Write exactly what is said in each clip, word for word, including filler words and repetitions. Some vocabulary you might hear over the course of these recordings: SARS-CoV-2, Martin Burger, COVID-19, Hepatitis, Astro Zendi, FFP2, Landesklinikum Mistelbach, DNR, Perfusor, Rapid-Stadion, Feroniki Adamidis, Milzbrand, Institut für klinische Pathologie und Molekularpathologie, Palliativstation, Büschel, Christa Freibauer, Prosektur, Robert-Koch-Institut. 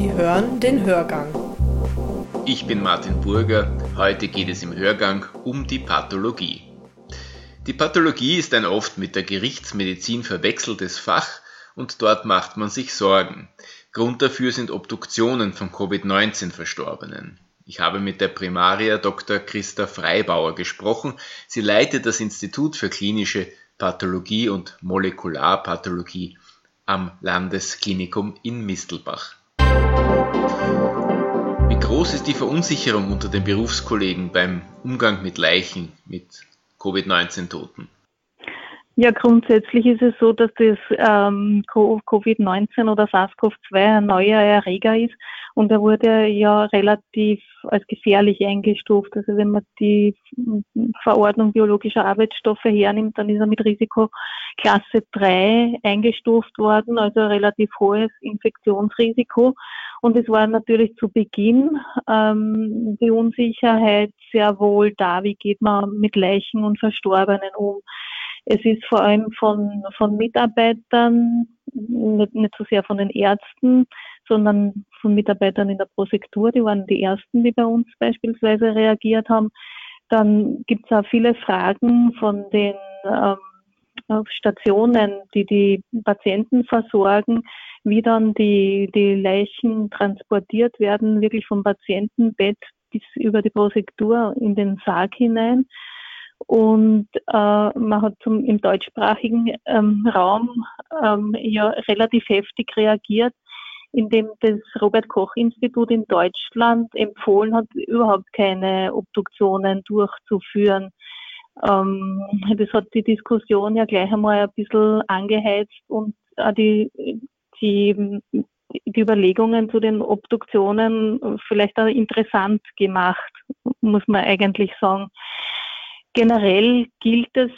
Sie hören den Hörgang. Ich bin Martin Burger. Heute geht es im Hörgang um die Pathologie. Die Pathologie ist ein oft mit der Gerichtsmedizin verwechseltes Fach und dort macht man sich Sorgen. Grund dafür sind Obduktionen von Covid neunzehn-Verstorbenen. Ich habe mit der Primaria Doktor Christa Freibauer gesprochen. Sie leitet das Institut für klinische Pathologie und Molekularpathologie am Landesklinikum in Mistelbach. Wie groß ist die Verunsicherung unter den Berufskollegen beim Umgang mit Leichen, mit Covid neunzehn-Toten? Ja, grundsätzlich ist es so, dass das ähm, Covid neunzehn oder SARS-CoV zwei ein neuer Erreger ist und er wurde ja relativ als gefährlich eingestuft. Also wenn man die Verordnung biologischer Arbeitsstoffe hernimmt, dann ist er mit Risikoklasse drei eingestuft worden, also ein relativ hohes Infektionsrisiko. Und es war natürlich zu Beginn ähm, die Unsicherheit sehr wohl da, wie geht man mit Leichen und Verstorbenen um. Es ist vor allem von, von Mitarbeitern, nicht, nicht so sehr von den Ärzten, sondern von Mitarbeitern in der Prosektur, die waren die ersten, die bei uns beispielsweise reagiert haben. Dann gibt es auch viele Fragen von den ähm, Stationen, die die Patienten versorgen, wie dann die, die Leichen transportiert werden, wirklich vom Patientenbett bis über die Prosektur in den Sarg hinein. Und äh, man hat zum, im deutschsprachigen ähm, Raum ähm, ja relativ heftig reagiert, indem das Robert-Koch-Institut in Deutschland empfohlen hat, überhaupt keine Obduktionen durchzuführen. Ähm, das hat die Diskussion ja gleich einmal ein bisschen angeheizt und auch die, die, die Überlegungen zu den Obduktionen vielleicht auch interessant gemacht, muss man eigentlich sagen. Generell gilt es,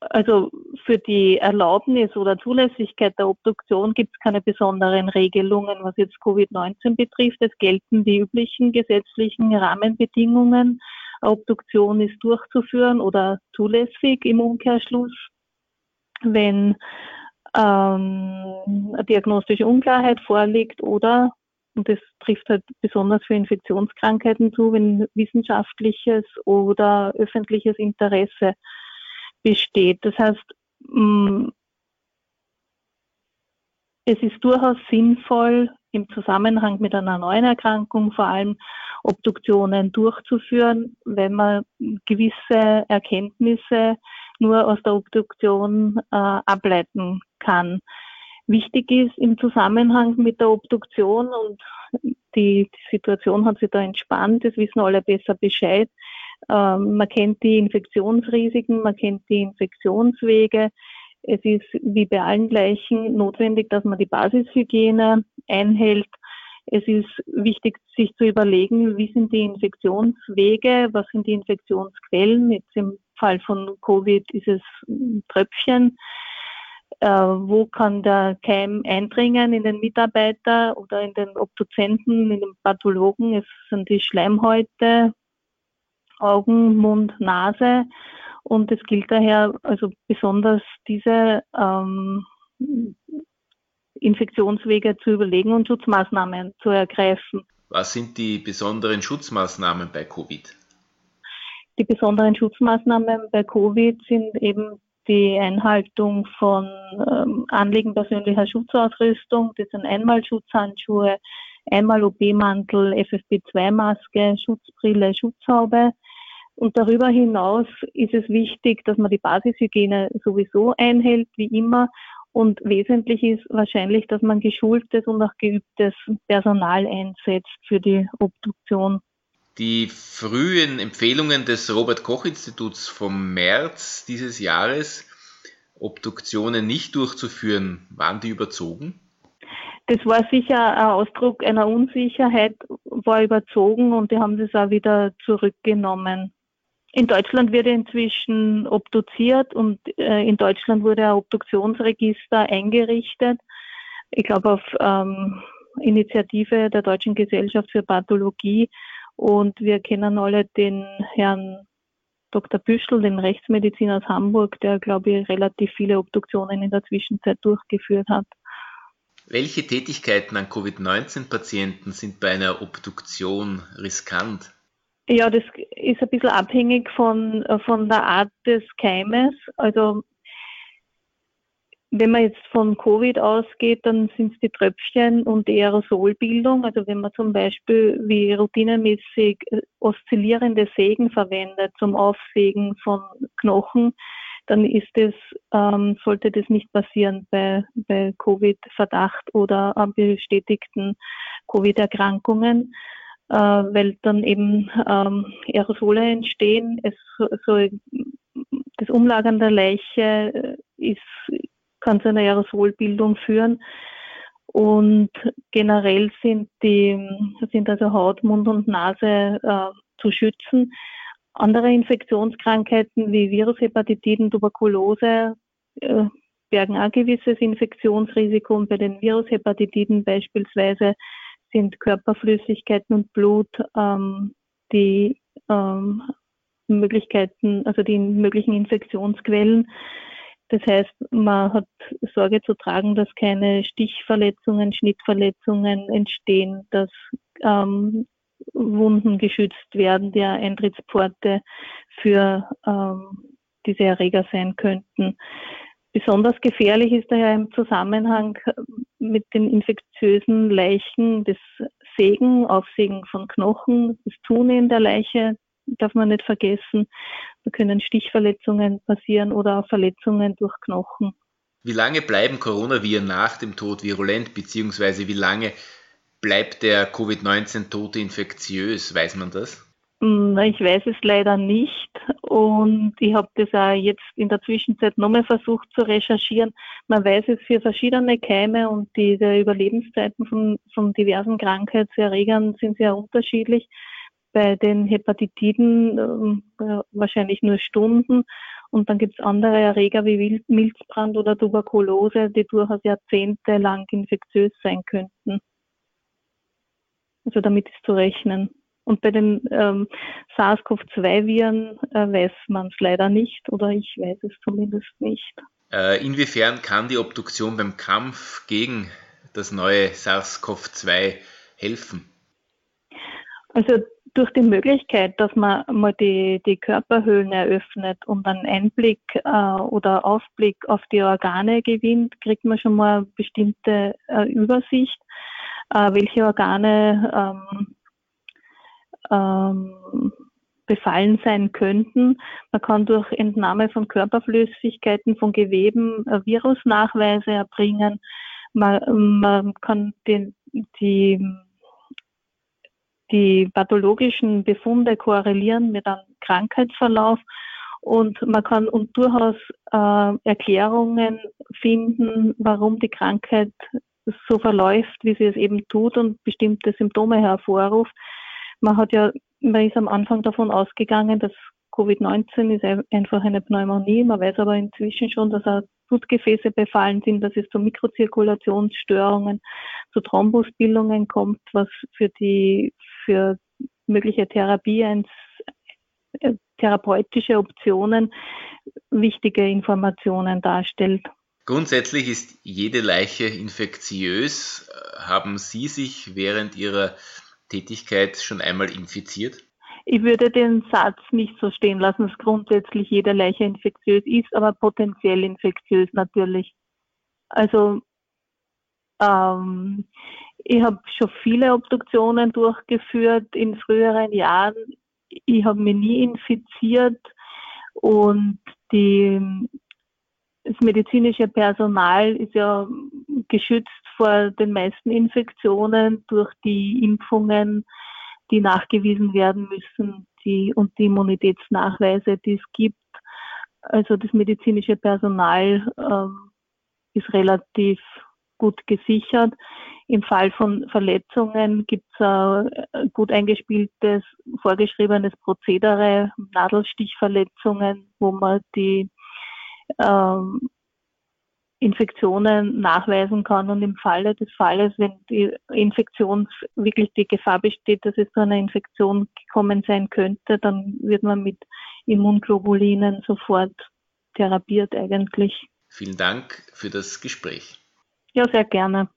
also für die Erlaubnis oder Zulässigkeit der Obduktion gibt es keine besonderen Regelungen, was jetzt Covid neunzehn betrifft. Es gelten die üblichen gesetzlichen Rahmenbedingungen. Obduktion ist durchzuführen oder zulässig im Umkehrschluss, wenn ähm, eine diagnostische Unklarheit vorliegt oder, und das trifft halt besonders für Infektionskrankheiten zu, wenn wissenschaftliches oder öffentliches Interesse besteht. Das heißt, es ist durchaus sinnvoll, im Zusammenhang mit einer neuen Erkrankung vor allem Obduktionen durchzuführen, wenn man gewisse Erkenntnisse nur aus der Obduktion äh, ableiten kann. Wichtig ist im Zusammenhang mit der Obduktion, und die, die Situation hat sich da entspannt, das wissen alle besser Bescheid. Ähm, man kennt die Infektionsrisiken, man kennt die Infektionswege. Es ist wie bei allen Leichen notwendig, dass man die Basishygiene einhält. Es ist wichtig, sich zu überlegen, wie sind die Infektionswege, was sind die Infektionsquellen. Jetzt im Fall von Covid ist es ein Tröpfchen. Äh, wo kann der Keim eindringen in den Mitarbeiter oder in den Obduzenten, in den Pathologen? Es sind die Schleimhäute, Augen, Mund, Nase. Und es gilt daher also besonders diese ähm, Infektionswege zu überlegen und Schutzmaßnahmen zu ergreifen. Was sind die besonderen Schutzmaßnahmen bei Covid? Die besonderen Schutzmaßnahmen bei Covid sind eben die Einhaltung von ähm, Anlegen persönlicher Schutzausrüstung, das sind einmal Schutzhandschuhe, einmal O P-Mantel, F F P zwei Maske, Schutzbrille, Schutzhaube. Und darüber hinaus ist es wichtig, dass man die Basishygiene sowieso einhält, wie immer. Und wesentlich ist wahrscheinlich, dass man geschultes und auch geübtes Personal einsetzt für die Obduktion. Die frühen Empfehlungen des Robert-Koch-Instituts vom März dieses Jahres, Obduktionen nicht durchzuführen, waren die überzogen? Das war sicher ein Ausdruck einer Unsicherheit, war überzogen und die haben das auch wieder zurückgenommen. In Deutschland wird inzwischen obduziert und in Deutschland wurde ein Obduktionsregister eingerichtet. Ich glaube auf ähm, Initiative der Deutschen Gesellschaft für Pathologie. Und wir kennen alle den Herrn Doktor Büschel, den Rechtsmediziner aus Hamburg, der, glaube ich, relativ viele Obduktionen in der Zwischenzeit durchgeführt hat. Welche Tätigkeiten an Covid neunzehn Patienten sind bei einer Obduktion riskant? Ja, das ist ein bisschen abhängig von, von der Art des Keimes. Also wenn man jetzt von Covid ausgeht, dann sind es die Tröpfchen und die Aerosolbildung. Also wenn man zum Beispiel wie routinemäßig oszillierende Sägen verwendet zum Aufsägen von Knochen, dann ist das, ähm, sollte das nicht passieren bei, bei Covid-Verdacht oder an bestätigten Covid-Erkrankungen, äh, weil dann eben ähm, Aerosole entstehen. Es, so, das Umlagern der Leiche ist, kann zu einer Aerosolbildung führen. Und generell sind, die, sind also Haut, Mund und Nase äh, zu schützen. Andere Infektionskrankheiten wie Virushepatitiden, Tuberkulose äh, bergen auch gewisses Infektionsrisiko. Und bei den Virushepatitiden beispielsweise sind Körperflüssigkeiten und Blut ähm, die ähm, Möglichkeiten, also die möglichen Infektionsquellen. Das heißt, man hat Sorge zu tragen, dass keine Stichverletzungen, Schnittverletzungen entstehen, dass ähm, Wunden geschützt werden, die Eintrittspforte für ähm, diese Erreger sein könnten. Besonders gefährlich ist daher im Zusammenhang mit den infektiösen Leichen das Sägen, Aufsägen von Knochen, das Zunähen der Leiche darf man nicht vergessen. Da können Stichverletzungen passieren oder auch Verletzungen durch Knochen. Wie lange bleiben Coronaviren nach dem Tod virulent, beziehungsweise wie lange bleibt der Covid neunzehn Tote infektiös? Weiß man das? Ich weiß es leider nicht. Und ich habe das auch jetzt in der Zwischenzeit nochmal versucht zu recherchieren. Man weiß es für verschiedene Keime und diese Überlebenszeiten von, von diversen Krankheitserregern sind sehr unterschiedlich. Bei den Hepatitiden äh, wahrscheinlich nur Stunden. Und dann gibt es andere Erreger wie Milzbrand oder Tuberkulose, die durchaus jahrzehntelang infektiös sein könnten. Also damit ist zu rechnen. Und bei den ähm, SARS-CoV zwei Viren äh, weiß man es leider nicht, oder ich weiß es zumindest nicht. Äh, inwiefern kann die Obduktion beim Kampf gegen das neue SARS-CoV zwei helfen? Also durch die Möglichkeit, dass man mal die, die Körperhöhlen eröffnet und einen Einblick äh, oder Aufblick auf die Organe gewinnt, kriegt man schon mal eine bestimmte äh, Übersicht, äh, welche Organe ähm, ähm, befallen sein könnten. Man kann durch Entnahme von Körperflüssigkeiten, von Geweben äh, Virusnachweise erbringen. Man, man kann den, die die pathologischen Befunde korrelieren mit einem Krankheitsverlauf und man kann und durchaus äh, Erklärungen finden, warum die Krankheit so verläuft, wie sie es eben tut und bestimmte Symptome hervorruft. Man hat ja, man ist am Anfang davon ausgegangen, dass Covid neunzehn ist einfach eine Pneumonie. Man weiß aber inzwischen schon, dass auch Blutgefäße befallen sind, dass es zu Mikrozirkulationsstörungen, zu Thrombusbildungen kommt, was für die für mögliche Therapie, therapeutische Optionen wichtige Informationen darstellt. Grundsätzlich ist jede Leiche infektiös. Haben Sie sich während Ihrer Tätigkeit schon einmal infiziert? Ich würde den Satz nicht so stehen lassen, dass grundsätzlich jede Leiche infektiös ist, aber potenziell infektiös natürlich. Also ähm, ich habe schon viele Obduktionen durchgeführt in früheren Jahren. Ich habe mich nie infiziert und die, das medizinische Personal ist ja geschützt vor den meisten Infektionen durch die Impfungen, die nachgewiesen werden müssen, die und die Immunitätsnachweise, die es gibt. Also das medizinische Personal ähm, ist relativ gut gesichert. Im Fall von Verletzungen gibt es ein gut eingespieltes, vorgeschriebenes Prozedere, Nadelstichverletzungen, wo man die ähm, Infektionen nachweisen kann und im Falle des Falles, wenn die Infektion wirklich die Gefahr besteht, dass es zu einer Infektion gekommen sein könnte, dann wird man mit Immunglobulinen sofort therapiert eigentlich. Vielen Dank für das Gespräch. Ja, sehr gerne.